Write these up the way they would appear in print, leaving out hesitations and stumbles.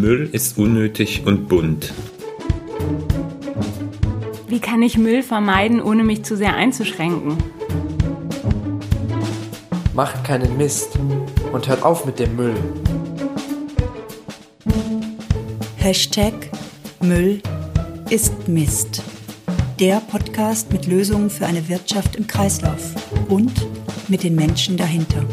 Müll ist unnötig und bunt. Wie kann ich Müll vermeiden, ohne mich zu sehr einzuschränken? Macht keinen Mist und hört auf mit dem Müll. Hashtag Müll ist Mist. Der Podcast mit Lösungen für eine Wirtschaft im Kreislauf und mit den Menschen dahinter.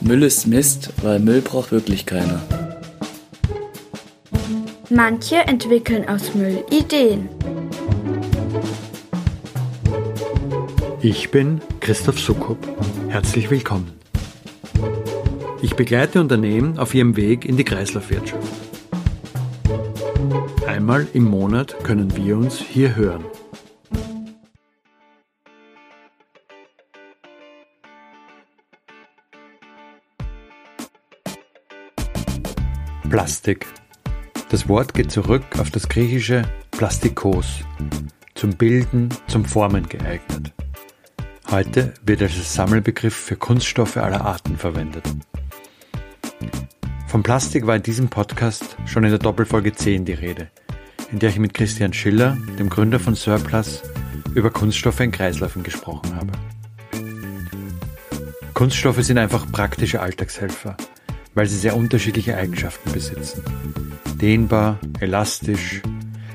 Müll ist Mist, weil Müll braucht wirklich keiner. Manche entwickeln aus Müll Ideen. Ich bin Christoph Sukup. Herzlich willkommen. Ich begleite Unternehmen auf ihrem Weg in die Kreislaufwirtschaft. Einmal im Monat können wir uns hier hören. Plastik. Das Wort geht zurück auf das griechische Plastikos, zum Bilden, zum Formen geeignet. Heute wird es als Sammelbegriff für Kunststoffe aller Arten verwendet. Von Plastik war in diesem Podcast schon in der Doppelfolge 10 die Rede, in der ich mit Christian Schiller, dem Gründer von Surplus, über Kunststoffe in Kreisläufen gesprochen habe. Kunststoffe sind einfach praktische Alltagshelfer, weil sie sehr unterschiedliche Eigenschaften besitzen. Dehnbar, elastisch,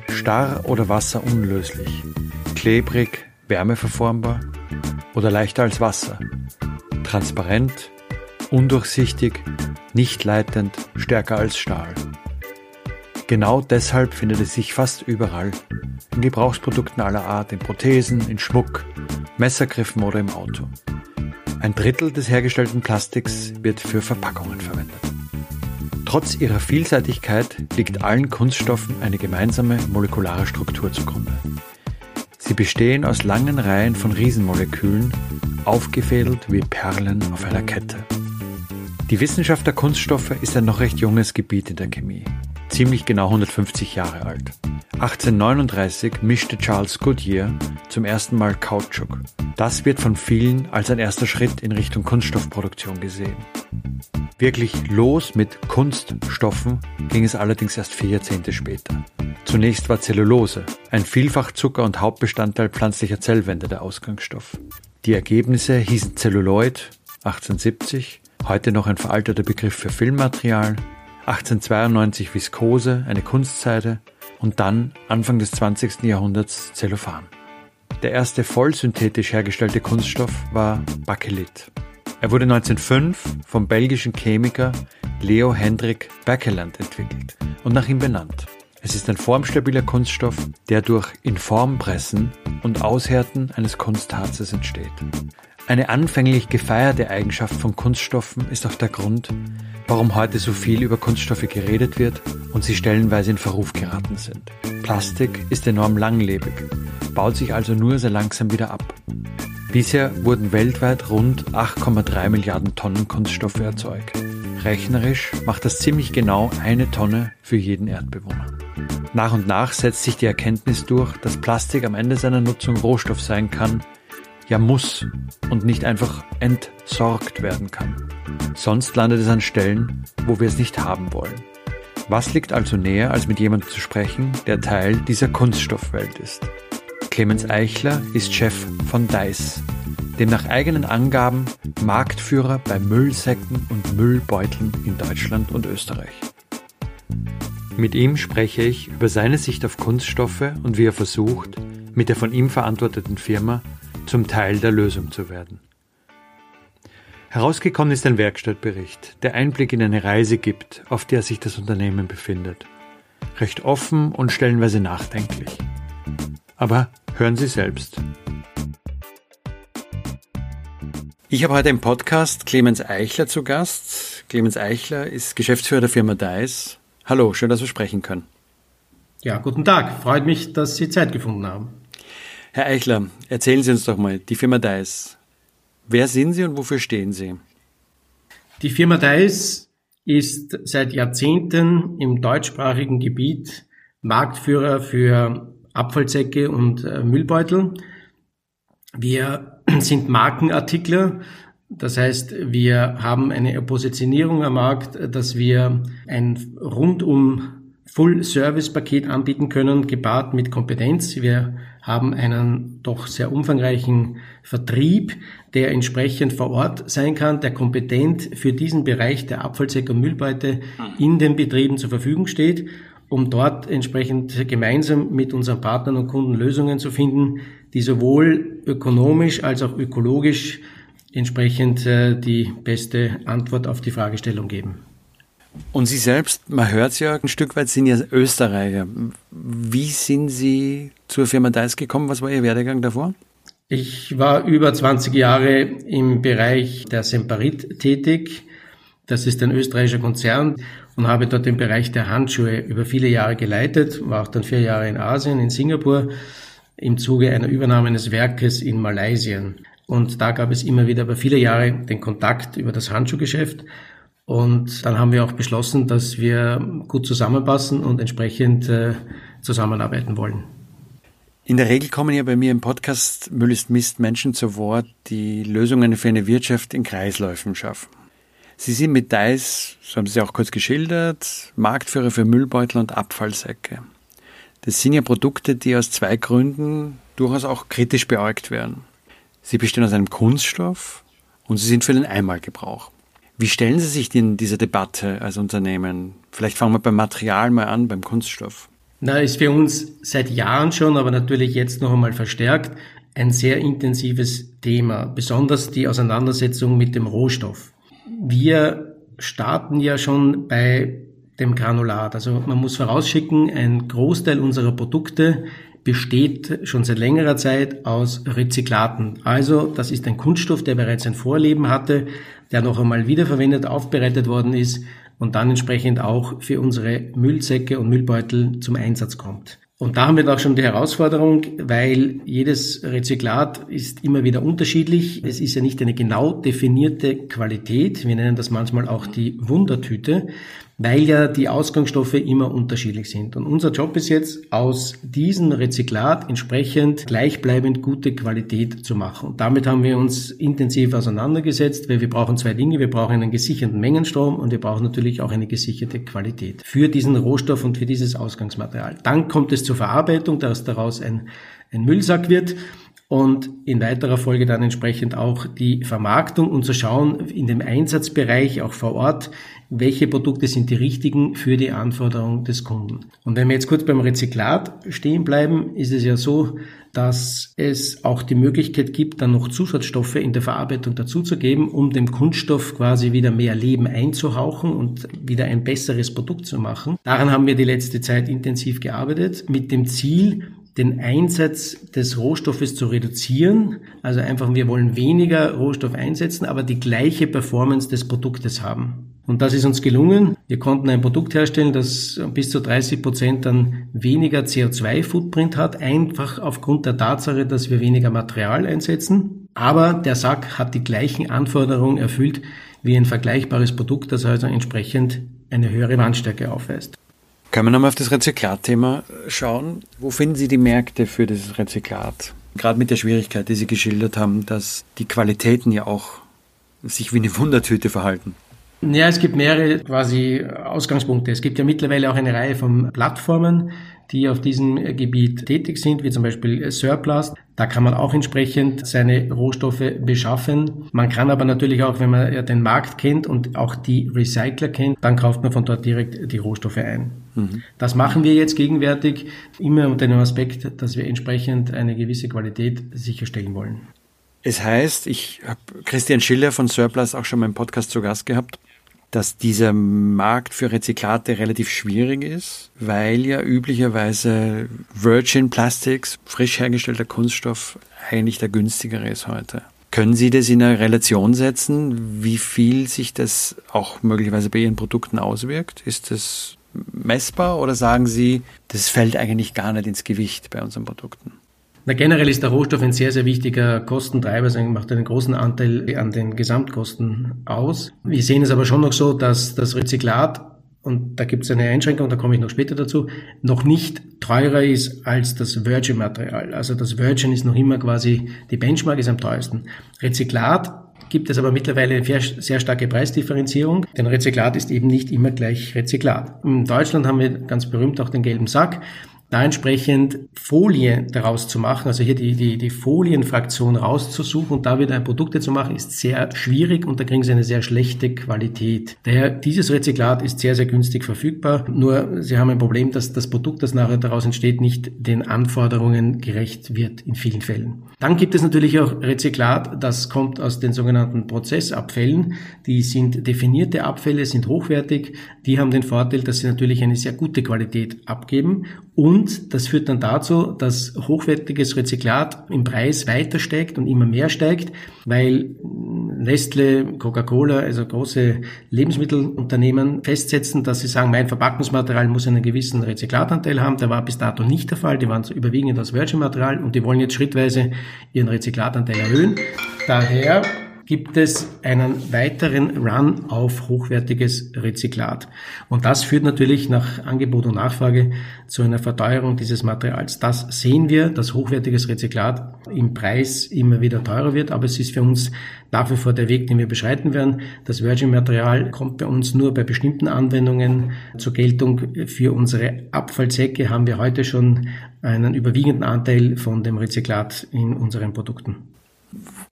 starr oder wasserunlöslich, klebrig, wärmeverformbar oder leichter als Wasser, transparent, undurchsichtig, nicht leitend, stärker als Stahl. Genau deshalb findet es sich fast überall, in Gebrauchsprodukten aller Art, in Prothesen, in Schmuck, Messergriffen oder im Auto. Ein Drittel des hergestellten Plastiks wird für Verpackungen verwendet. Trotz ihrer Vielseitigkeit liegt allen Kunststoffen eine gemeinsame molekulare Struktur zugrunde. Sie bestehen aus langen Reihen von Riesenmolekülen, aufgefädelt wie Perlen auf einer Kette. Die Wissenschaft der Kunststoffe ist ein noch recht junges Gebiet in der Chemie, ziemlich genau 150 Jahre alt. 1839 mischte Charles Goodyear zum ersten Mal Kautschuk. Das wird von vielen als ein erster Schritt in Richtung Kunststoffproduktion gesehen. Wirklich los mit Kunststoffen ging es allerdings erst 4 Jahrzehnte später. Zunächst war Zellulose, ein Vielfachzucker und Hauptbestandteil pflanzlicher Zellwände, der Ausgangsstoff. Die Ergebnisse hießen Zelluloid 1870, heute noch ein veralteter Begriff für Filmmaterial, 1892 Viskose, eine Kunstseide, und dann Anfang des 20. Jahrhunderts Zellophan. Der erste vollsynthetisch hergestellte Kunststoff war Bakelit. Er wurde 1905 vom belgischen Chemiker Leo Hendrik Baekeland entwickelt und nach ihm benannt. Es ist ein formstabiler Kunststoff, der durch Informpressen und Aushärten eines Kunstharzes entsteht. Eine anfänglich gefeierte Eigenschaft von Kunststoffen ist auch der Grund, warum heute so viel über Kunststoffe geredet wird und sie stellenweise in Verruf geraten sind. Plastik ist enorm langlebig, baut sich also nur sehr langsam wieder ab. Bisher wurden weltweit rund 8,3 Milliarden Tonnen Kunststoffe erzeugt. Rechnerisch macht das ziemlich genau 1 Tonne für jeden Erdbewohner. Nach und nach setzt sich die Erkenntnis durch, dass Plastik am Ende seiner Nutzung Rohstoff sein kann, ja muss, und nicht einfach entsorgt werden kann. Sonst landet es an Stellen, wo wir es nicht haben wollen. Was liegt also näher, als mit jemandem zu sprechen, der Teil dieser Kunststoffwelt ist? Clemens Eichler ist Chef von DICE, dem nach eigenen Angaben Marktführer bei Müllsäcken und Müllbeuteln in Deutschland und Österreich. Mit ihm spreche ich über seine Sicht auf Kunststoffe und wie er versucht, mit der von ihm verantworteten Firma zum Teil der Lösung zu werden. Herausgekommen ist ein Werkstattbericht, der Einblick in eine Reise gibt, auf der sich das Unternehmen befindet. Recht offen und stellenweise nachdenklich. Aber hören Sie selbst. Ich habe heute im Podcast Clemens Eichler zu Gast. Clemens Eichler ist Geschäftsführer der Firma DICE. Hallo, schön, dass wir sprechen können. Ja, guten Tag. Freut mich, dass Sie Zeit gefunden haben. Herr Eichler, erzählen Sie uns doch mal, die Firma DICE. Wer sind Sie und wofür stehen Sie? Die Firma DICE ist seit Jahrzehnten im deutschsprachigen Gebiet Marktführer für Abfallsäcke und Müllbeutel. Wir sind Markenartikler, Das heißt, wir haben eine Positionierung am Markt, dass wir ein rundum Full-Service-Paket anbieten können, gepaart mit Kompetenz. Wir haben einen doch sehr umfangreichen Vertrieb, der entsprechend vor Ort sein kann, der kompetent für diesen Bereich der Abfallsäcke und Müllbeute in den Betrieben zur Verfügung steht, um dort entsprechend gemeinsam mit unseren Partnern und Kunden Lösungen zu finden, die sowohl ökonomisch als auch ökologisch entsprechend die beste Antwort auf die Fragestellung geben. Und Sie selbst, man hört es ja ein Stück weit, sind ja Österreicher. Wie sind Sie zur Firma DICE gekommen? Was war Ihr Werdegang davor? Ich war über 20 Jahre im Bereich der Semperit tätig. Das ist ein österreichischer Konzern und habe dort den Bereich der Handschuhe über viele Jahre geleitet. War auch dann 4 Jahre in Asien, in Singapur, im Zuge einer Übernahme eines Werkes in Malaysia. Und da gab es immer wieder über viele Jahre den Kontakt über das Handschuhgeschäft. Und dann haben wir auch beschlossen, dass wir gut zusammenpassen und entsprechend zusammenarbeiten wollen. In der Regel kommen ja bei mir im Podcast Müll ist Mist Menschen zu Wort, die Lösungen für eine Wirtschaft in Kreisläufen schaffen. Sie sind mit DICE, so haben Sie auch kurz geschildert, Marktführer für Müllbeutel und Abfallsäcke. Das sind ja Produkte, die aus 2 Gründen durchaus auch kritisch beäugt werden. Sie bestehen aus einem Kunststoff und sie sind für den Einmalgebrauch. Wie stellen Sie sich denn diese Debatte als Unternehmen? Vielleicht fangen wir beim Material mal an, beim Kunststoff. Na, ist für uns seit Jahren schon, aber natürlich jetzt noch einmal verstärkt, ein sehr intensives Thema, besonders die Auseinandersetzung mit dem Rohstoff. Wir starten ja schon bei dem Granulat. Also man muss vorausschicken, ein Großteil unserer Produkte besteht schon seit längerer Zeit aus Rezyklaten. Also das ist ein Kunststoff, der bereits ein Vorleben hatte, der noch einmal wiederverwendet, aufbereitet worden ist und dann entsprechend auch für unsere Müllsäcke und Müllbeutel zum Einsatz kommt. Und da haben wir auch schon die Herausforderung, weil jedes Rezyklat ist immer wieder unterschiedlich. Es ist ja nicht eine genau definierte Qualität. Wir nennen das manchmal auch die Wundertüte, weil ja die Ausgangsstoffe immer unterschiedlich sind. Und unser Job ist jetzt, aus diesem Rezyklat entsprechend gleichbleibend gute Qualität zu machen. Und damit haben wir uns intensiv auseinandergesetzt, weil wir brauchen 2 Dinge. Wir brauchen einen gesicherten Mengenstrom und wir brauchen natürlich auch eine gesicherte Qualität für diesen Rohstoff und für dieses Ausgangsmaterial. Dann kommt es zur Verarbeitung, dass daraus ein Müllsack wird. Und in weiterer Folge dann entsprechend auch die Vermarktung und zu schauen in dem Einsatzbereich auch vor Ort, welche Produkte sind die richtigen für die Anforderungen des Kunden. Und wenn wir jetzt kurz beim Rezyklat stehen bleiben, ist es ja so, dass es auch die Möglichkeit gibt, dann noch Zusatzstoffe in der Verarbeitung dazuzugeben, um dem Kunststoff quasi wieder mehr Leben einzuhauchen und wieder ein besseres Produkt zu machen. Daran haben wir die letzte Zeit intensiv gearbeitet mit dem Ziel, den Einsatz des Rohstoffes zu reduzieren. Also einfach, wir wollen weniger Rohstoff einsetzen, aber die gleiche Performance des Produktes haben. Und das ist uns gelungen. Wir konnten ein Produkt herstellen, das bis zu 30% dann weniger CO2-Footprint hat, einfach aufgrund der Tatsache, dass wir weniger Material einsetzen. Aber der Sack hat die gleichen Anforderungen erfüllt wie ein vergleichbares Produkt, das also entsprechend eine höhere Wandstärke aufweist. Können wir nochmal auf das Rezyklat-Thema schauen? Wo finden Sie die Märkte für dieses Rezyklat? Gerade mit der Schwierigkeit, die Sie geschildert haben, dass die Qualitäten ja auch sich wie eine Wundertüte verhalten. Ja, es gibt mehrere quasi Ausgangspunkte. Es gibt ja mittlerweile auch eine Reihe von Plattformen, die auf diesem Gebiet tätig sind, wie zum Beispiel Surplus. Da kann man auch entsprechend seine Rohstoffe beschaffen. Man kann aber natürlich auch, wenn man ja den Markt kennt und auch die Recycler kennt, dann kauft man von dort direkt die Rohstoffe ein. Mhm. Das machen wir jetzt gegenwärtig immer unter dem Aspekt, dass wir entsprechend eine gewisse Qualität sicherstellen wollen. Es heißt, ich habe Christian Schiller von Surplus auch schon mal im Podcast zu Gast gehabt, dass dieser Markt für Rezyklate relativ schwierig ist, weil ja üblicherweise Virgin Plastics, frisch hergestellter Kunststoff, eigentlich der günstigere ist heute. Können Sie das in eine Relation setzen, wie viel sich das auch möglicherweise bei Ihren Produkten auswirkt? Ist das messbar oder sagen Sie, das fällt eigentlich gar nicht ins Gewicht bei unseren Produkten? Na, generell ist der Rohstoff ein sehr, sehr wichtiger Kostentreiber, also macht einen großen Anteil an den Gesamtkosten aus. Wir sehen es aber schon noch so, dass das Rezyklat und da gibt es eine Einschränkung, da komme ich noch später dazu, noch nicht teurer ist als das Virgin-Material. Also das Virgin ist noch immer quasi, die Benchmark ist am teuersten. Rezyklat gibt es aber mittlerweile eine sehr starke Preisdifferenzierung, denn Rezyklat ist eben nicht immer gleich Rezyklat. In Deutschland haben wir ganz berühmt auch den gelben Sack, da entsprechend Folie daraus zu machen, also hier die Folienfraktion rauszusuchen und da wieder Produkte zu machen, ist sehr schwierig und da kriegen sie eine sehr schlechte Qualität. Daher, dieses Rezyklat ist sehr, sehr günstig verfügbar, nur sie haben ein Problem, dass das Produkt, das nachher daraus entsteht, nicht den Anforderungen gerecht wird in vielen Fällen. Dann gibt es natürlich auch Rezyklat, das kommt aus den sogenannten Prozessabfällen. Die sind definierte Abfälle, sind hochwertig, die haben den Vorteil, dass sie natürlich eine sehr gute Qualität abgeben und das führt dann dazu, dass hochwertiges Rezyklat im Preis weiter steigt und immer mehr steigt, weil Nestle, Coca-Cola, also große Lebensmittelunternehmen festsetzen, dass sie sagen, mein Verpackungsmaterial muss einen gewissen Rezyklatanteil haben. Der war bis dato nicht der Fall, die waren überwiegend aus Virgin-Material und die wollen jetzt schrittweise ihren Rezyklatanteil erhöhen. Daher gibt es einen weiteren Run auf hochwertiges Rezyklat. Und das führt natürlich nach Angebot und Nachfrage zu einer Verteuerung dieses Materials. Das sehen wir, dass hochwertiges Rezyklat im Preis immer wieder teurer wird, aber es ist für uns nach wie vor der Weg, den wir beschreiten werden. Das Virgin-Material kommt bei uns nur bei bestimmten Anwendungen zur Geltung. Für unsere Abfallsäcke haben wir heute schon einen überwiegenden Anteil von dem Rezyklat in unseren Produkten.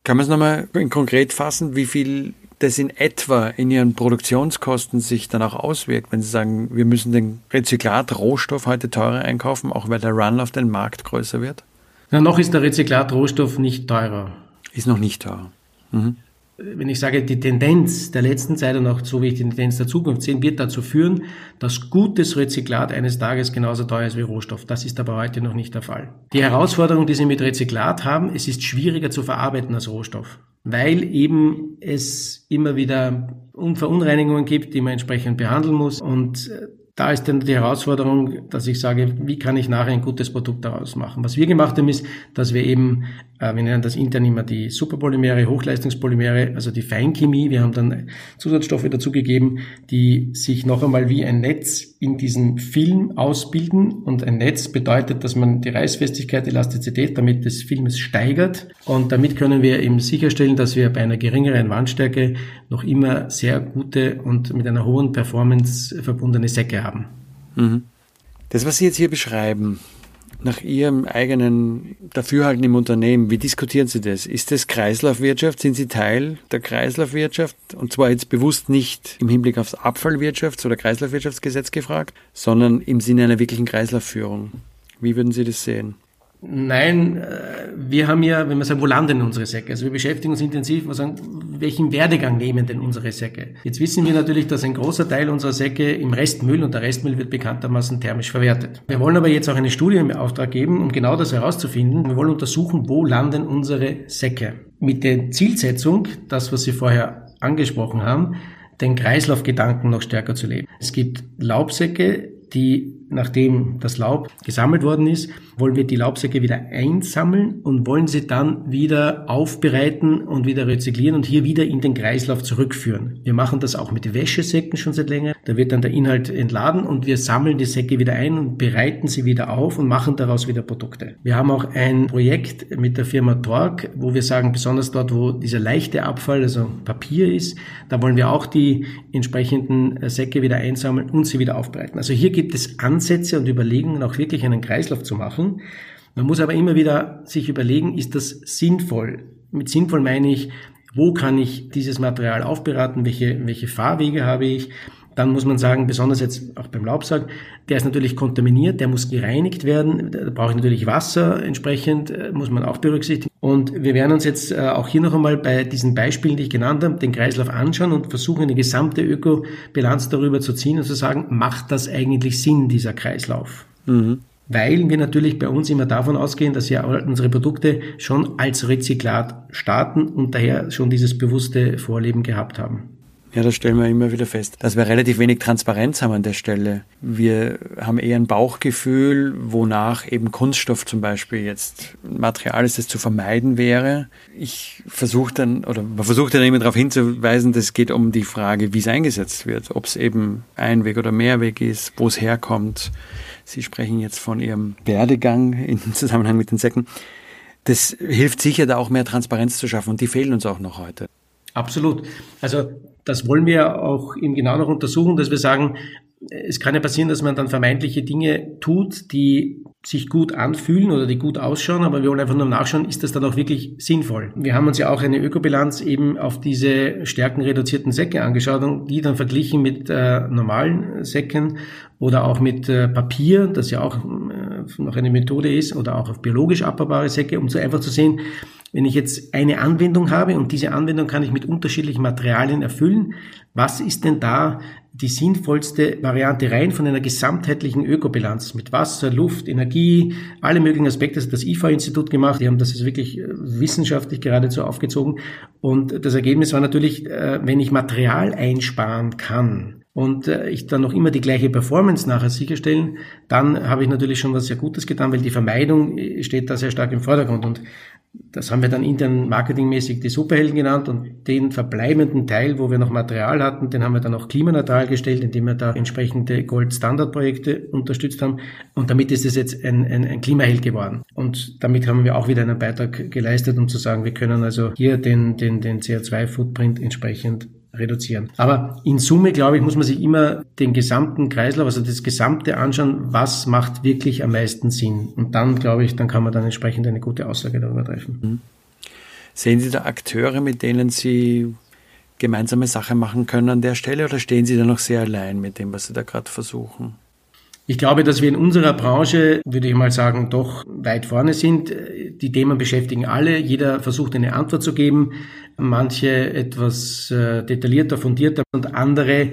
Kann man es nochmal konkret fassen, wie viel das in etwa in Ihren Produktionskosten sich dann auch auswirkt, wenn Sie sagen, wir müssen den Rezyklat-Rohstoff heute teurer einkaufen, auch weil der Run auf den Markt größer wird? Na, noch ist der Rezyklat-Rohstoff nicht teurer. Ist noch nicht teurer. Mhm. Wenn ich sage, die Tendenz der letzten Zeit und auch so wie ich die Tendenz der Zukunft sehe, wird dazu führen, dass gutes Rezyklat eines Tages genauso teuer ist wie Rohstoff. Das ist aber heute noch nicht der Fall. Die Herausforderung, die Sie mit Rezyklat haben, es ist schwieriger zu verarbeiten als Rohstoff, weil eben es immer wieder Verunreinigungen gibt, die man entsprechend behandeln muss. Und da ist dann die Herausforderung, dass ich sage, wie kann ich nachher ein gutes Produkt daraus machen? Was wir gemacht haben, ist, dass wir eben, wir nennen das intern immer die Superpolymere, Hochleistungspolymere, also die Feinchemie, wir haben dann Zusatzstoffe dazugegeben, die sich noch einmal wie ein Netz in diesem Film ausbilden. Und ein Netz bedeutet, dass man die Reißfestigkeit, die Elastizität damit des Filmes steigert. Und damit können wir eben sicherstellen, dass wir bei einer geringeren Wandstärke noch immer sehr gute und mit einer hohen Performance verbundene Säcke haben. Mhm. Das, was Sie jetzt hier beschreiben, nach Ihrem eigenen Dafürhalten im Unternehmen, wie diskutieren Sie das? Ist das Kreislaufwirtschaft? Sind Sie Teil der Kreislaufwirtschaft? Und zwar jetzt bewusst nicht im Hinblick aufs Abfallwirtschafts- oder Kreislaufwirtschaftsgesetz gefragt, sondern im Sinne einer wirklichen Kreislaufführung. Wie würden Sie das sehen? Nein, wir haben ja, wenn man sagt, wo landen unsere Säcke? Also wir beschäftigen uns intensiv, was sagen, welchen Werdegang nehmen denn unsere Säcke? Jetzt wissen wir natürlich, dass ein großer Teil unserer Säcke im Restmüll, und der Restmüll wird bekanntermaßen thermisch verwertet. Wir wollen aber jetzt auch eine Studie in Auftrag geben, um genau das herauszufinden. Wir wollen untersuchen, wo landen unsere Säcke? Mit der Zielsetzung, das, was Sie vorher angesprochen haben, den Kreislaufgedanken noch stärker zu leben. Es gibt Laubsäcke, die, nachdem das Laub gesammelt worden ist, wollen wir die Laubsäcke wieder einsammeln und wollen sie dann wieder aufbereiten und wieder rezyklieren und hier wieder in den Kreislauf zurückführen. Wir machen das auch mit Wäschesäcken schon seit länger. Da wird dann der Inhalt entladen und wir sammeln die Säcke wieder ein und bereiten sie wieder auf und machen daraus wieder Produkte. Wir haben auch ein Projekt mit der Firma TORG, wo wir sagen, besonders dort, wo dieser leichte Abfall, also Papier ist, da wollen wir auch die entsprechenden Säcke wieder einsammeln und sie wieder aufbereiten. Also hier gibt es Ansätze und Überlegungen, auch wirklich einen Kreislauf zu machen. Man muss aber immer wieder sich überlegen, ist das sinnvoll? Mit sinnvoll meine ich, wo kann ich dieses Material aufbereiten? Welche Fahrwege habe ich? Dann muss man sagen, besonders jetzt auch beim Laubsack, der ist natürlich kontaminiert, der muss gereinigt werden, da brauche ich natürlich Wasser, entsprechend muss man auch berücksichtigen. Und wir werden uns jetzt auch hier noch einmal bei diesen Beispielen, die ich genannt habe, den Kreislauf anschauen und versuchen, eine gesamte Ökobilanz darüber zu ziehen und zu sagen, macht das eigentlich Sinn, dieser Kreislauf? Mhm. Weil wir natürlich bei uns immer davon ausgehen, dass ja unsere Produkte schon als Rezyklat starten und daher schon dieses bewusste Vorleben gehabt haben. Ja, das stellen wir immer wieder fest, dass wir relativ wenig Transparenz haben an der Stelle. Wir haben eher ein Bauchgefühl, wonach eben Kunststoff zum Beispiel jetzt ein Material ist, das zu vermeiden wäre. Man versucht dann immer darauf hinzuweisen, das geht um die Frage, wie es eingesetzt wird, ob es eben Einweg oder Mehrweg ist, wo es herkommt. Sie sprechen jetzt von Ihrem Werdegang im Zusammenhang mit Insekten. Das hilft sicher, da auch mehr Transparenz zu schaffen und die fehlen uns auch noch heute. Absolut. Also das wollen wir auch eben genau noch untersuchen, dass wir sagen, es kann ja passieren, dass man dann vermeintliche Dinge tut, die sich gut anfühlen oder die gut ausschauen, aber wir wollen einfach nur nachschauen, ist das dann auch wirklich sinnvoll? Wir haben uns ja auch eine Ökobilanz eben auf diese stärkenreduzierten Säcke angeschaut und die dann verglichen mit normalen Säcken oder auch mit Papier, das ja auch noch eine Methode ist, oder auch auf biologisch abbaubare Säcke, um so einfach zu sehen, wenn ich jetzt eine Anwendung habe und diese Anwendung kann ich mit unterschiedlichen Materialien erfüllen, was ist denn da die sinnvollste Variante rein von einer gesamtheitlichen Ökobilanz mit Wasser, Luft, Energie, alle möglichen Aspekte? Das hat das IFA-Institut gemacht, die haben das jetzt wirklich wissenschaftlich geradezu aufgezogen und das Ergebnis war natürlich, wenn ich Material einsparen kann und ich dann noch immer die gleiche Performance nachher sicherstellen, dann habe ich natürlich schon was sehr Gutes getan, weil die Vermeidung steht da sehr stark im Vordergrund und das haben wir dann intern marketingmäßig die Superhelden genannt und den verbleibenden Teil, wo wir noch Material hatten, den haben wir dann auch klimaneutral gestellt, indem wir da entsprechende Gold-Standard-Projekte unterstützt haben und damit ist es jetzt ein Klimaheld geworden. Und damit haben wir auch wieder einen Beitrag geleistet, um zu sagen, wir können also hier den CO2-Footprint entsprechend reduzieren. Aber in Summe, glaube ich, muss man sich immer den gesamten Kreislauf, also das Gesamte anschauen, was macht wirklich am meisten Sinn. Und dann, glaube ich, dann kann man dann entsprechend eine gute Aussage darüber treffen. Sehen Sie da Akteure, mit denen Sie gemeinsame Sache machen können an der Stelle oder stehen Sie da noch sehr allein mit dem, was Sie da gerade versuchen? Ich glaube, dass wir in unserer Branche, würde ich mal sagen, doch weit vorne sind. Die Themen beschäftigen alle. Jeder versucht, eine Antwort zu geben. Manche etwas detaillierter, fundierter und andere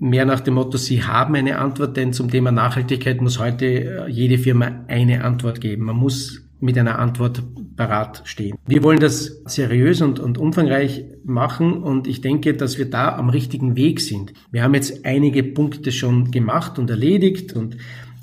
mehr nach dem Motto, sie haben eine Antwort, denn zum Thema Nachhaltigkeit muss heute jede Firma eine Antwort geben. Man muss mit einer Antwort parat stehen. Wir wollen das seriös und umfangreich machen und ich denke, dass wir da am richtigen Weg sind. Wir haben jetzt einige Punkte schon gemacht und erledigt und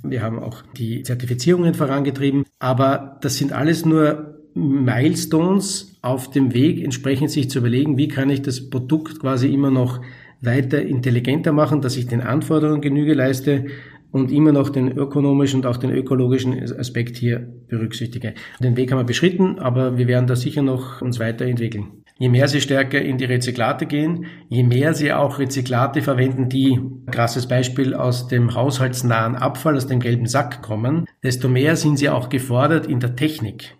wir haben auch die Zertifizierungen vorangetrieben, aber das sind alles nur Milestones auf dem Weg, entsprechend sich zu überlegen, wie kann ich das Produkt quasi immer noch weiter intelligenter machen, dass ich den Anforderungen Genüge leiste und immer noch den ökonomischen und auch den ökologischen Aspekt hier berücksichtige. Den Weg haben wir beschritten, aber wir werden da sicher noch uns weiterentwickeln. Je mehr Sie stärker in die Rezyklate gehen, je mehr Sie auch Rezyklate verwenden, die, krasses Beispiel, aus dem haushaltsnahen Abfall, aus dem gelben Sack kommen, desto mehr sind Sie auch gefordert in der Technik.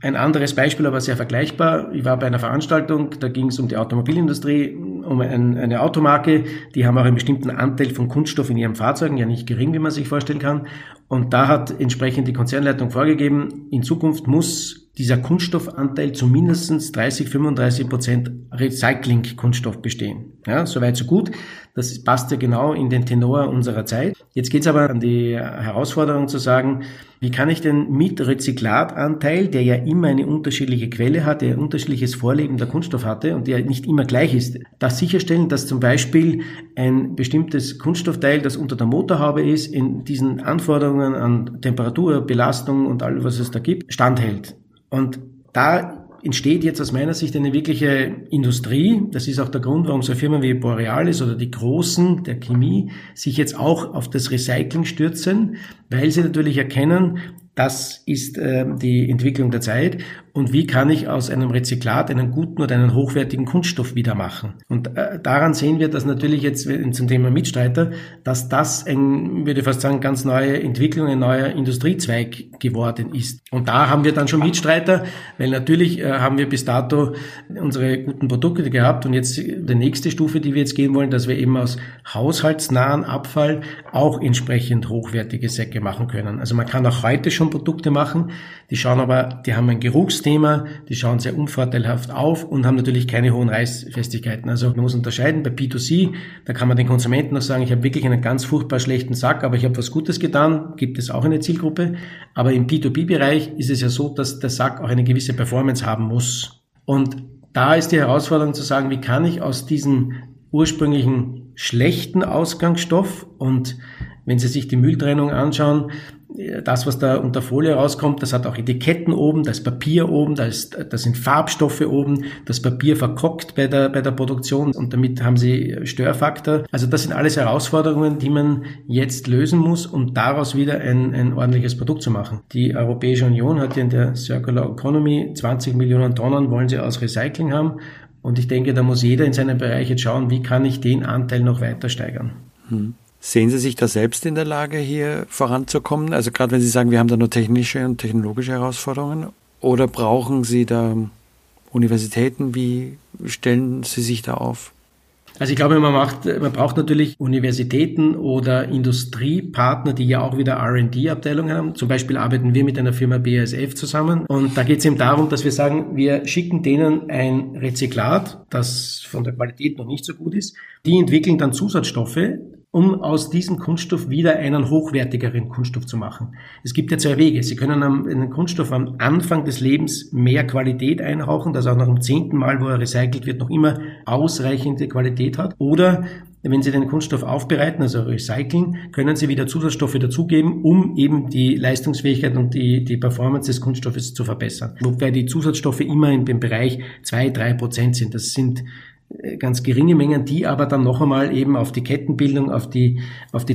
Ein anderes Beispiel, aber sehr vergleichbar. Ich war bei einer Veranstaltung, da ging es um die Automobilindustrie, um eine Automarke. Die haben auch einen bestimmten Anteil von Kunststoff in ihren Fahrzeugen, ja nicht gering, wie man sich vorstellen kann. Und da hat entsprechend die Konzernleitung vorgegeben, in Zukunft muss dieser Kunststoffanteil zu mindestens 30-35% Recycling-Kunststoff bestehen. Ja, soweit so gut. Das passt ja genau in den Tenor unserer Zeit. Jetzt geht es aber an die Herausforderung zu sagen, wie kann ich denn mit Rezyklatanteil, der ja immer eine unterschiedliche Quelle hat, der ein unterschiedliches Vorleben der Kunststoff hatte und der nicht immer gleich ist, das sicherstellen, dass zum Beispiel ein bestimmtes Kunststoffteil, das unter der Motorhaube ist, in diesen Anforderungen an Temperatur, Belastung und all, was es da gibt, standhält. Und da entsteht jetzt aus meiner Sicht eine wirkliche Industrie. Das ist auch der Grund, warum so Firmen wie Borealis oder die Großen der Chemie sich jetzt auch auf das Recycling stürzen, weil sie natürlich erkennen, das ist die Entwicklung der Zeit und wie kann ich aus einem Rezyklat einen guten oder einen hochwertigen Kunststoff wieder machen. Und daran sehen wir, dass natürlich jetzt zum Thema Mitstreiter, dass das ein, würde ich fast sagen, ganz neue Entwicklung, ein neuer Industriezweig geworden ist. Und da haben wir dann schon Mitstreiter, weil natürlich haben wir bis dato unsere guten Produkte gehabt und jetzt die nächste Stufe, die wir jetzt gehen wollen, dass wir eben aus haushaltsnahen Abfall auch entsprechend hochwertige Säcke machen können. Also man kann auch heute schon Produkte machen, die schauen aber, die haben ein Geruchsthema, die schauen sehr unvorteilhaft auf und haben natürlich keine hohen Reißfestigkeiten. Also man muss unterscheiden, bei B2C, da kann man den Konsumenten noch sagen, ich habe wirklich einen ganz furchtbar schlechten Sack, aber ich habe was Gutes getan, gibt es auch eine Zielgruppe. Aber im B2B-Bereich ist es ja so, dass der Sack auch eine gewisse Performance haben muss. Und da ist die Herausforderung zu sagen, wie kann ich aus diesem ursprünglichen schlechten Ausgangsstoff. Und wenn Sie sich die Mülltrennung anschauen, das, was da unter Folie rauskommt, das hat auch Etiketten oben, das Papier oben, das sind Farbstoffe oben, das Papier verkockt bei der Produktion und damit haben Sie Störfaktor. Also das sind alles Herausforderungen, die man jetzt lösen muss, um daraus wieder ein ordentliches Produkt zu machen. Die Europäische Union hat ja in der Circular Economy 20 Millionen Tonnen wollen sie aus Recycling haben und ich denke, da muss jeder in seinem Bereich jetzt schauen, wie kann ich den Anteil noch weiter steigern. Sehen Sie sich da selbst in der Lage, hier voranzukommen? Also gerade wenn Sie sagen, wir haben da nur technische und technologische Herausforderungen, oder brauchen Sie da Universitäten? Wie stellen Sie sich da auf? Also ich glaube, man braucht natürlich Universitäten oder Industriepartner, die ja auch wieder R&D-Abteilungen haben. Zum Beispiel arbeiten wir mit einer Firma BASF zusammen. Und da geht es eben darum, dass wir sagen, wir schicken denen ein Rezyklat, das von der Qualität noch nicht so gut ist. Die entwickeln dann Zusatzstoffe, um aus diesem Kunststoff wieder einen hochwertigeren Kunststoff zu machen. Es gibt ja zwei Wege. Sie können einen Kunststoff am Anfang des Lebens mehr Qualität einhauchen, dass auch nach dem 10. Mal, wo er recycelt wird, noch immer ausreichende Qualität hat. Oder wenn Sie den Kunststoff aufbereiten, also recyceln, können Sie wieder Zusatzstoffe dazugeben, um eben die Leistungsfähigkeit und die Performance des Kunststoffes zu verbessern. Wobei die Zusatzstoffe immer in dem Bereich 2-3% sind. Das sind ganz geringe Mengen, die aber dann noch einmal eben auf die Kettenbildung, auf die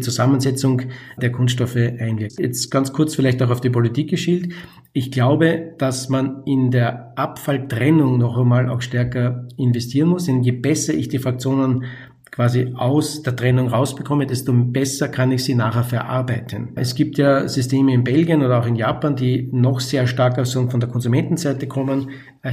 Zusammensetzung der Kunststoffe einwirkt. Jetzt ganz kurz vielleicht auch auf die Politik geschielt. Ich glaube, dass man in der Abfalltrennung noch einmal auch stärker investieren muss. Denn je besser ich die Fraktionen quasi aus der Trennung rausbekomme, desto besser kann ich sie nachher verarbeiten. Es gibt ja Systeme in Belgien oder auch in Japan, die noch sehr stark von der Konsumentenseite kommen,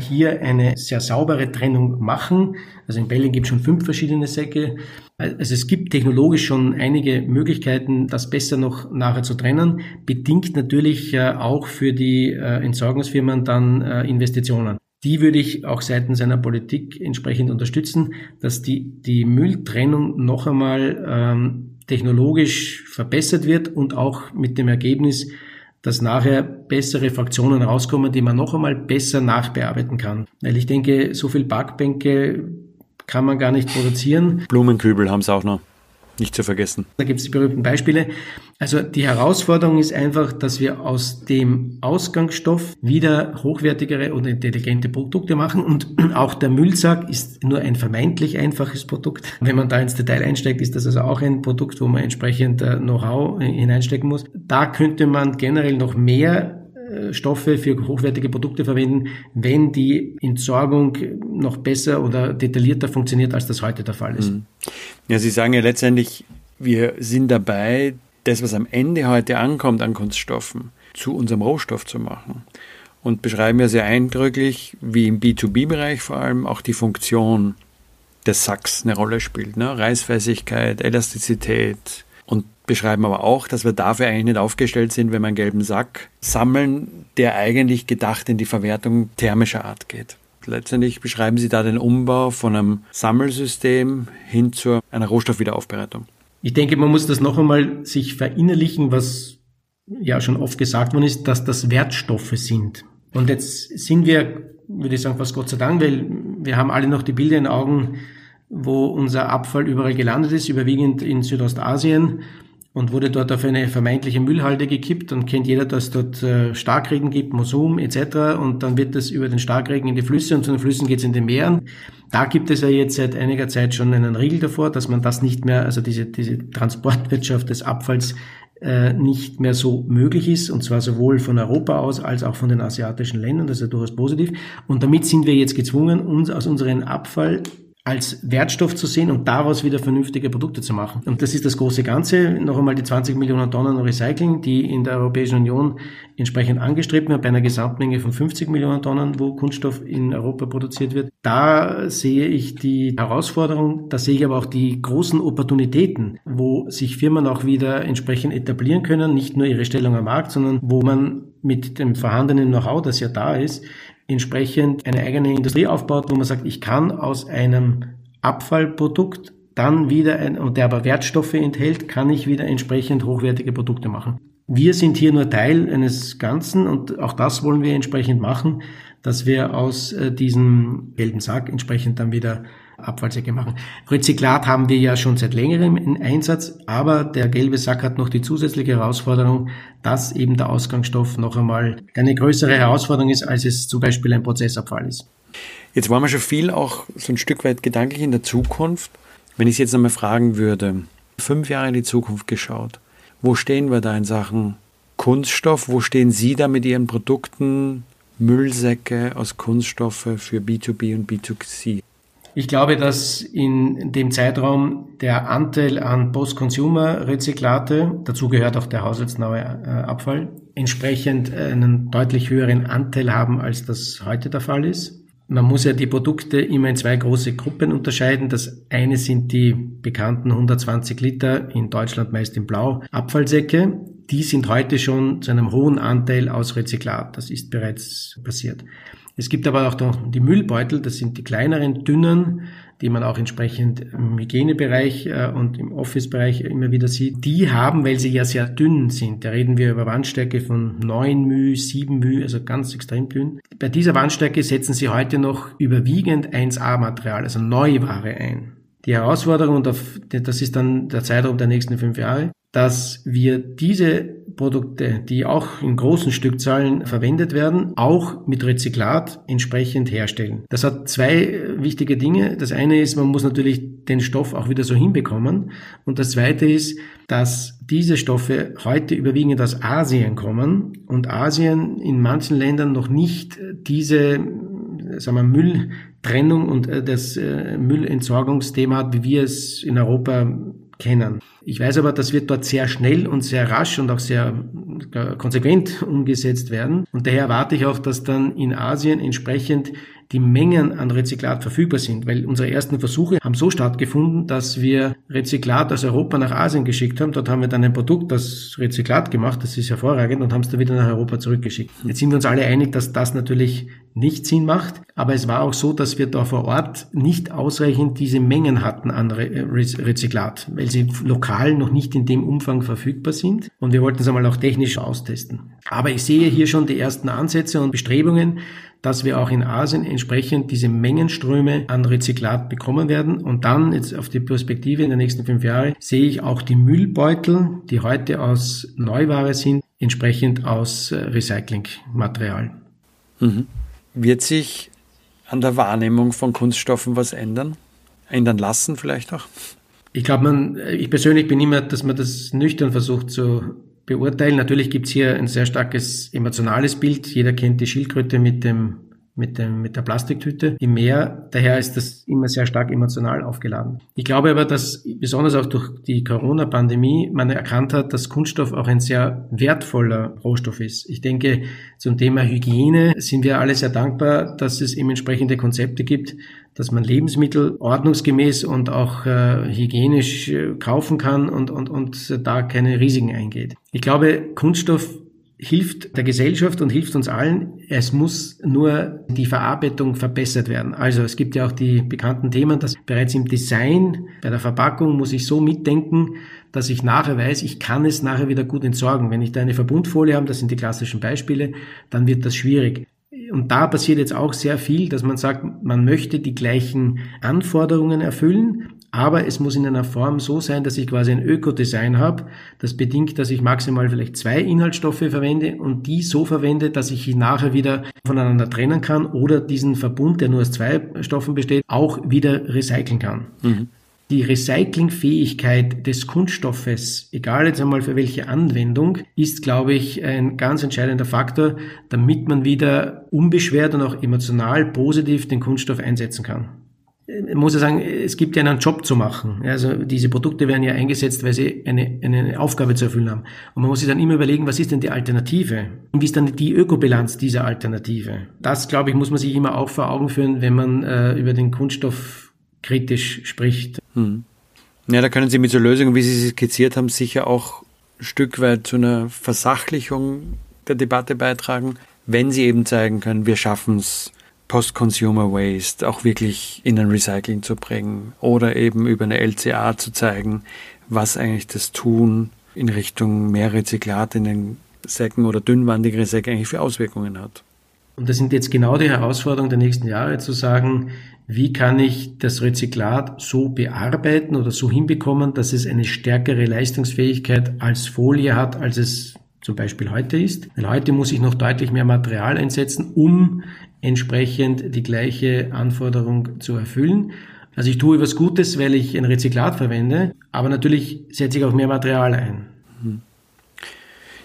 hier eine sehr saubere Trennung machen. Also in Belgien gibt es schon 5 verschiedene Säcke. Also es gibt technologisch schon einige Möglichkeiten, das besser noch nachher zu trennen, bedingt natürlich auch für die Entsorgungsfirmen dann Investitionen. Die würde ich auch seitens einer Politik entsprechend unterstützen, dass die Mülltrennung noch einmal technologisch verbessert wird und auch mit dem Ergebnis, dass nachher bessere Fraktionen rauskommen, die man noch einmal besser nachbearbeiten kann. Weil ich denke, so viel Parkbänke kann man gar nicht produzieren. Blumenkübel haben sie auch noch. Nicht zu vergessen. Da gibt es die berühmten Beispiele. Also die Herausforderung ist einfach, dass wir aus dem Ausgangsstoff wieder hochwertigere und intelligente Produkte machen. Und auch der Müllsack ist nur ein vermeintlich einfaches Produkt. Wenn man da ins Detail einsteigt, ist das also auch ein Produkt, wo man entsprechend Know-how hineinstecken muss. Da könnte man generell noch mehr Stoffe für hochwertige Produkte verwenden, wenn die Entsorgung noch besser oder detaillierter funktioniert, als das heute der Fall ist. Ja, Sie sagen ja letztendlich, wir sind dabei, das, was am Ende heute ankommt an Kunststoffen, zu unserem Rohstoff zu machen. Und beschreiben ja sehr eindrücklich, wie im B2B-Bereich vor allem auch die Funktion des Sacks eine Rolle spielt. Ne? Reißfestigkeit, Elastizität. Und beschreiben aber auch, dass wir dafür eigentlich nicht aufgestellt sind, wenn wir einen gelben Sack sammeln, der eigentlich gedacht in die Verwertung thermischer Art geht. Letztendlich beschreiben Sie da den Umbau von einem Sammelsystem hin zu einer Rohstoffwiederaufbereitung. Ich denke, man muss das noch einmal sich verinnerlichen, was ja schon oft gesagt worden ist, dass das Wertstoffe sind. Und jetzt sind wir, würde ich sagen, fast Gott sei Dank, weil wir haben alle noch die Bilder in den Augen, wo unser Abfall überall gelandet ist, überwiegend in Südostasien, und wurde dort auf eine vermeintliche Müllhalde gekippt. Und kennt jeder, dass dort Starkregen gibt, Mosum etc. Und dann wird das über den Starkregen in die Flüsse und zu den Flüssen geht es in die Meeren. Da gibt es ja jetzt seit einiger Zeit schon einen Riegel davor, dass man das nicht mehr, also diese Transportwirtschaft des Abfalls nicht mehr so möglich ist, und zwar sowohl von Europa aus als auch von den asiatischen Ländern. Das ist ja durchaus positiv. Und damit sind wir jetzt gezwungen, uns aus unseren Abfall als Wertstoff zu sehen und daraus wieder vernünftige Produkte zu machen. Und das ist das große Ganze. Noch einmal die 20 Millionen Tonnen Recycling, die in der Europäischen Union entsprechend angestrebt werden, bei einer Gesamtmenge von 50 Millionen Tonnen, wo Kunststoff in Europa produziert wird. Da sehe ich die Herausforderung, da sehe ich aber auch die großen Opportunitäten, wo sich Firmen auch wieder entsprechend etablieren können, nicht nur ihre Stellung am Markt, sondern wo man mit dem vorhandenen Know-how, das ja da ist, entsprechend eine eigene Industrie aufbaut, wo man sagt, ich kann aus einem Abfallprodukt dann wieder, der aber Wertstoffe enthält, kann ich wieder entsprechend hochwertige Produkte machen. Wir sind hier nur Teil eines Ganzen und auch das wollen wir entsprechend machen, dass wir aus diesem gelben Sack entsprechend dann wieder Abfallsäcke machen. Rezyklat haben wir ja schon seit längerem in Einsatz, aber der gelbe Sack hat noch die zusätzliche Herausforderung, dass eben der Ausgangsstoff noch einmal eine größere Herausforderung ist, als es zum Beispiel ein Prozessabfall ist. Jetzt waren wir schon viel auch so ein Stück weit gedanklich in der Zukunft. Wenn ich es jetzt einmal fragen würde, 5 Jahre in die Zukunft geschaut, wo stehen wir da in Sachen Kunststoff? Wo stehen Sie da mit Ihren Produkten, Müllsäcke aus Kunststoffe für B2B und B2C? Ich glaube, dass in dem Zeitraum der Anteil an Post-Consumer-Rezyklate, dazu gehört auch der haushaltsnahe Abfall, entsprechend einen deutlich höheren Anteil haben, als das heute der Fall ist. Man muss ja die Produkte immer in 2 große Gruppen unterscheiden. Das eine sind die bekannten 120 Liter, in Deutschland meist in Blau, Abfallsäcke. Die sind heute schon zu einem hohen Anteil aus Rezyklat. Das ist bereits passiert. Es gibt aber auch noch die Müllbeutel, das sind die kleineren, dünnen, die man auch entsprechend im Hygienebereich und im Office-Bereich immer wieder sieht. Die haben, weil sie ja sehr dünn sind, da reden wir über Wandstärke von 9 μ, 7 μ, also ganz extrem dünn. Bei dieser Wandstärke setzen sie heute noch überwiegend 1A-Material, also Neuware ein. Die Herausforderung, und das ist dann der Zeitraum der nächsten 5 Jahre, dass wir diese Produkte, die auch in großen Stückzahlen verwendet werden, auch mit Rezyklat entsprechend herstellen. Das hat 2 wichtige Dinge. Das eine ist, man muss natürlich den Stoff auch wieder so hinbekommen. Und das zweite ist, dass diese Stoffe heute überwiegend aus Asien kommen und Asien in manchen Ländern noch nicht diese, sagen wir, Mülltrennung und das Müllentsorgungsthema hat, wie wir es in Europa kennen. Ich weiß aber, das wird dort sehr schnell und sehr rasch und auch sehr konsequent umgesetzt werden. Und daher erwarte ich auch, dass dann in Asien entsprechend die Mengen an Rezyklat verfügbar sind, weil unsere ersten Versuche haben so stattgefunden, dass wir Rezyklat aus Europa nach Asien geschickt haben. Dort haben wir dann ein Produkt, das Rezyklat gemacht, das ist hervorragend, und haben es dann wieder nach Europa zurückgeschickt. Jetzt sind wir uns alle einig, dass das natürlich nicht Sinn macht, aber es war auch so, dass wir da vor Ort nicht ausreichend diese Mengen hatten an Rezyklat, weil sie lokal noch nicht in dem Umfang verfügbar sind, und wir wollten es einmal auch technisch austesten. Aber ich sehe hier schon die ersten Ansätze und Bestrebungen, dass wir auch in Asien entsprechend diese Mengenströme an Rezyklat bekommen werden. Und dann jetzt auf die Perspektive in den nächsten 5 Jahren sehe ich auch die Müllbeutel, die heute aus Neuware sind, entsprechend aus Recyclingmaterial. Mhm. Wird sich an der Wahrnehmung von Kunststoffen was ändern? Ändern lassen vielleicht auch? Ich glaube, ich persönlich bin immer, dass man das nüchtern versucht zu beurteilen. Natürlich gibt es hier ein sehr starkes emotionales Bild. Jeder kennt die Schildkröte mit der Plastiktüte im Meer. Daher ist das immer sehr stark emotional aufgeladen. Ich glaube aber, dass besonders auch durch die Corona-Pandemie man erkannt hat, dass Kunststoff auch ein sehr wertvoller Rohstoff ist. Ich denke, zum Thema Hygiene sind wir alle sehr dankbar, dass es eben entsprechende Konzepte gibt, dass man Lebensmittel ordnungsgemäß und auch hygienisch kaufen kann und da keine Risiken eingeht. Ich glaube, Kunststoff hilft der Gesellschaft und hilft uns allen. Es muss nur die Verarbeitung verbessert werden. Also es gibt ja auch die bekannten Themen, dass bereits im Design, bei der Verpackung muss ich so mitdenken, dass ich nachher weiß, ich kann es nachher wieder gut entsorgen. Wenn ich da eine Verbundfolie habe, das sind die klassischen Beispiele, dann wird das schwierig. Und da passiert jetzt auch sehr viel, dass man sagt, man möchte die gleichen Anforderungen erfüllen, aber es muss in einer Form so sein, dass ich quasi ein Ökodesign habe. Das bedingt, dass ich maximal vielleicht 2 Inhaltsstoffe verwende und die so verwende, dass ich ihn nachher wieder voneinander trennen kann oder diesen Verbund, der nur aus 2 Stoffen besteht, auch wieder recyceln kann. Mhm. Die Recyclingfähigkeit des Kunststoffes, egal jetzt einmal für welche Anwendung, ist, glaube ich, ein ganz entscheidender Faktor, damit man wieder unbeschwert und auch emotional positiv den Kunststoff einsetzen kann. Ich muss ja sagen, es gibt ja einen Job zu machen. Also diese Produkte werden ja eingesetzt, weil sie eine Aufgabe zu erfüllen haben. Und man muss sich dann immer überlegen, was ist denn die Alternative? Und wie ist dann die Ökobilanz dieser Alternative? Das, glaube ich, muss man sich immer auch vor Augen führen, wenn man über den Kunststoff kritisch spricht. Hm. Ja, da können Sie mit so Lösungen, wie Sie sie skizziert haben, sicher auch ein Stück weit zu einer Versachlichung der Debatte beitragen, wenn Sie eben zeigen können, wir schaffen es, Post-Consumer Waste auch wirklich in ein Recycling zu bringen oder eben über eine LCA zu zeigen, was eigentlich das Tun in Richtung mehr Rezyklat in den Säcken oder dünnwandigere Säcke eigentlich für Auswirkungen hat. Und das sind jetzt genau die Herausforderungen der nächsten Jahre, zu sagen, wie kann ich das Rezyklat so bearbeiten oder so hinbekommen, dass es eine stärkere Leistungsfähigkeit als Folie hat, als es zum Beispiel heute ist. Weil heute muss ich noch deutlich mehr Material einsetzen, um entsprechend die gleiche Anforderung zu erfüllen. Also ich tue was Gutes, weil ich ein Rezyklat verwende, aber natürlich setze ich auch mehr Material ein.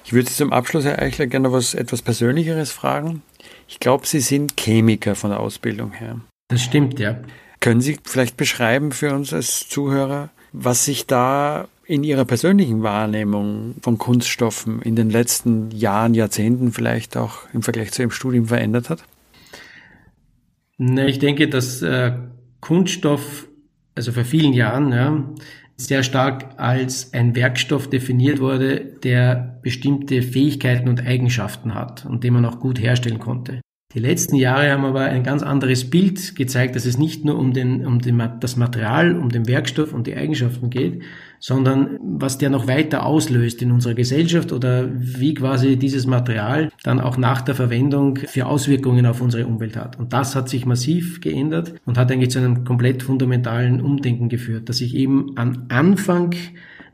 Ich würde Sie zum Abschluss, Herr Eichler, gerne etwas Persönlicheres fragen. Ich glaube, Sie sind Chemiker von der Ausbildung her. Das stimmt, ja. Können Sie vielleicht beschreiben für uns als Zuhörer, was sich da in Ihrer persönlichen Wahrnehmung von Kunststoffen in den letzten Jahren, Jahrzehnten vielleicht auch im Vergleich zu Ihrem Studium verändert hat? Na, ich denke, dass Kunststoff, also vor vielen Jahren, ja, sehr stark als ein Werkstoff definiert wurde, der bestimmte Fähigkeiten und Eigenschaften hat und den man auch gut herstellen konnte. Die letzten Jahre haben aber ein ganz anderes Bild gezeigt, dass es nicht nur um das Material, um den Werkstoff und die Eigenschaften geht, sondern was der noch weiter auslöst in unserer Gesellschaft oder wie quasi dieses Material dann auch nach der Verwendung für Auswirkungen auf unsere Umwelt hat. Und das hat sich massiv geändert und hat eigentlich zu einem komplett fundamentalen Umdenken geführt, dass ich eben am Anfang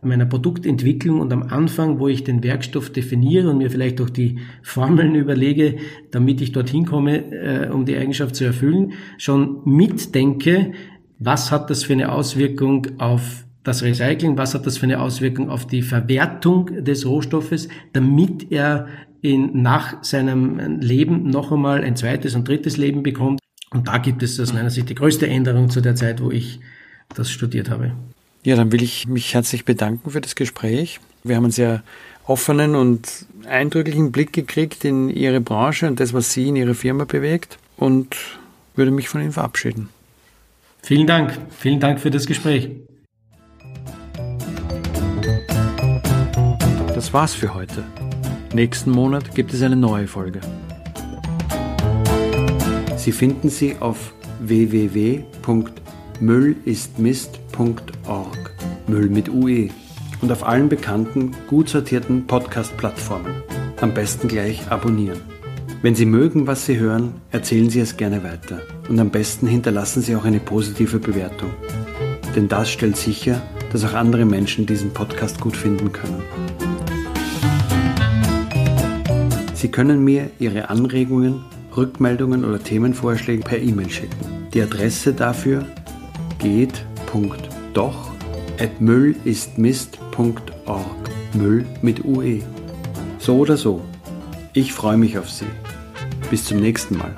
meiner Produktentwicklung und am Anfang, wo ich den Werkstoff definiere und mir vielleicht auch die Formeln überlege, damit ich dorthin komme, um die Eigenschaft zu erfüllen, schon mitdenke, was hat das für eine Auswirkung auf das Recycling, was hat das für eine Auswirkung auf die Verwertung des Rohstoffes, damit er nach seinem Leben noch einmal ein zweites und drittes Leben bekommt. Und da gibt es aus meiner Sicht die größte Änderung zu der Zeit, wo ich das studiert habe. Ja, dann will ich mich herzlich bedanken für das Gespräch. Wir haben einen sehr offenen und eindrücklichen Blick gekriegt in Ihre Branche und das, was Sie in Ihrer Firma bewegt, und würde mich von Ihnen verabschieden. Vielen Dank. Vielen Dank für das Gespräch. Das war's für heute. Nächsten Monat gibt es eine neue Folge. Sie finden sie auf www.müllistmist.org, Müll mit UE, und auf allen bekannten, gut sortierten Podcast-Plattformen. Am besten gleich abonnieren. Wenn Sie mögen, was Sie hören, erzählen Sie es gerne weiter. Und am besten hinterlassen Sie auch eine positive Bewertung. Denn das stellt sicher, dass auch andere Menschen diesen Podcast gut finden können. Sie können mir Ihre Anregungen, Rückmeldungen oder Themenvorschläge per E-Mail schicken. Die Adresse dafür geht.doch@müllistmist.org, Müll mit UE. So oder so, ich freue mich auf Sie. Bis zum nächsten Mal.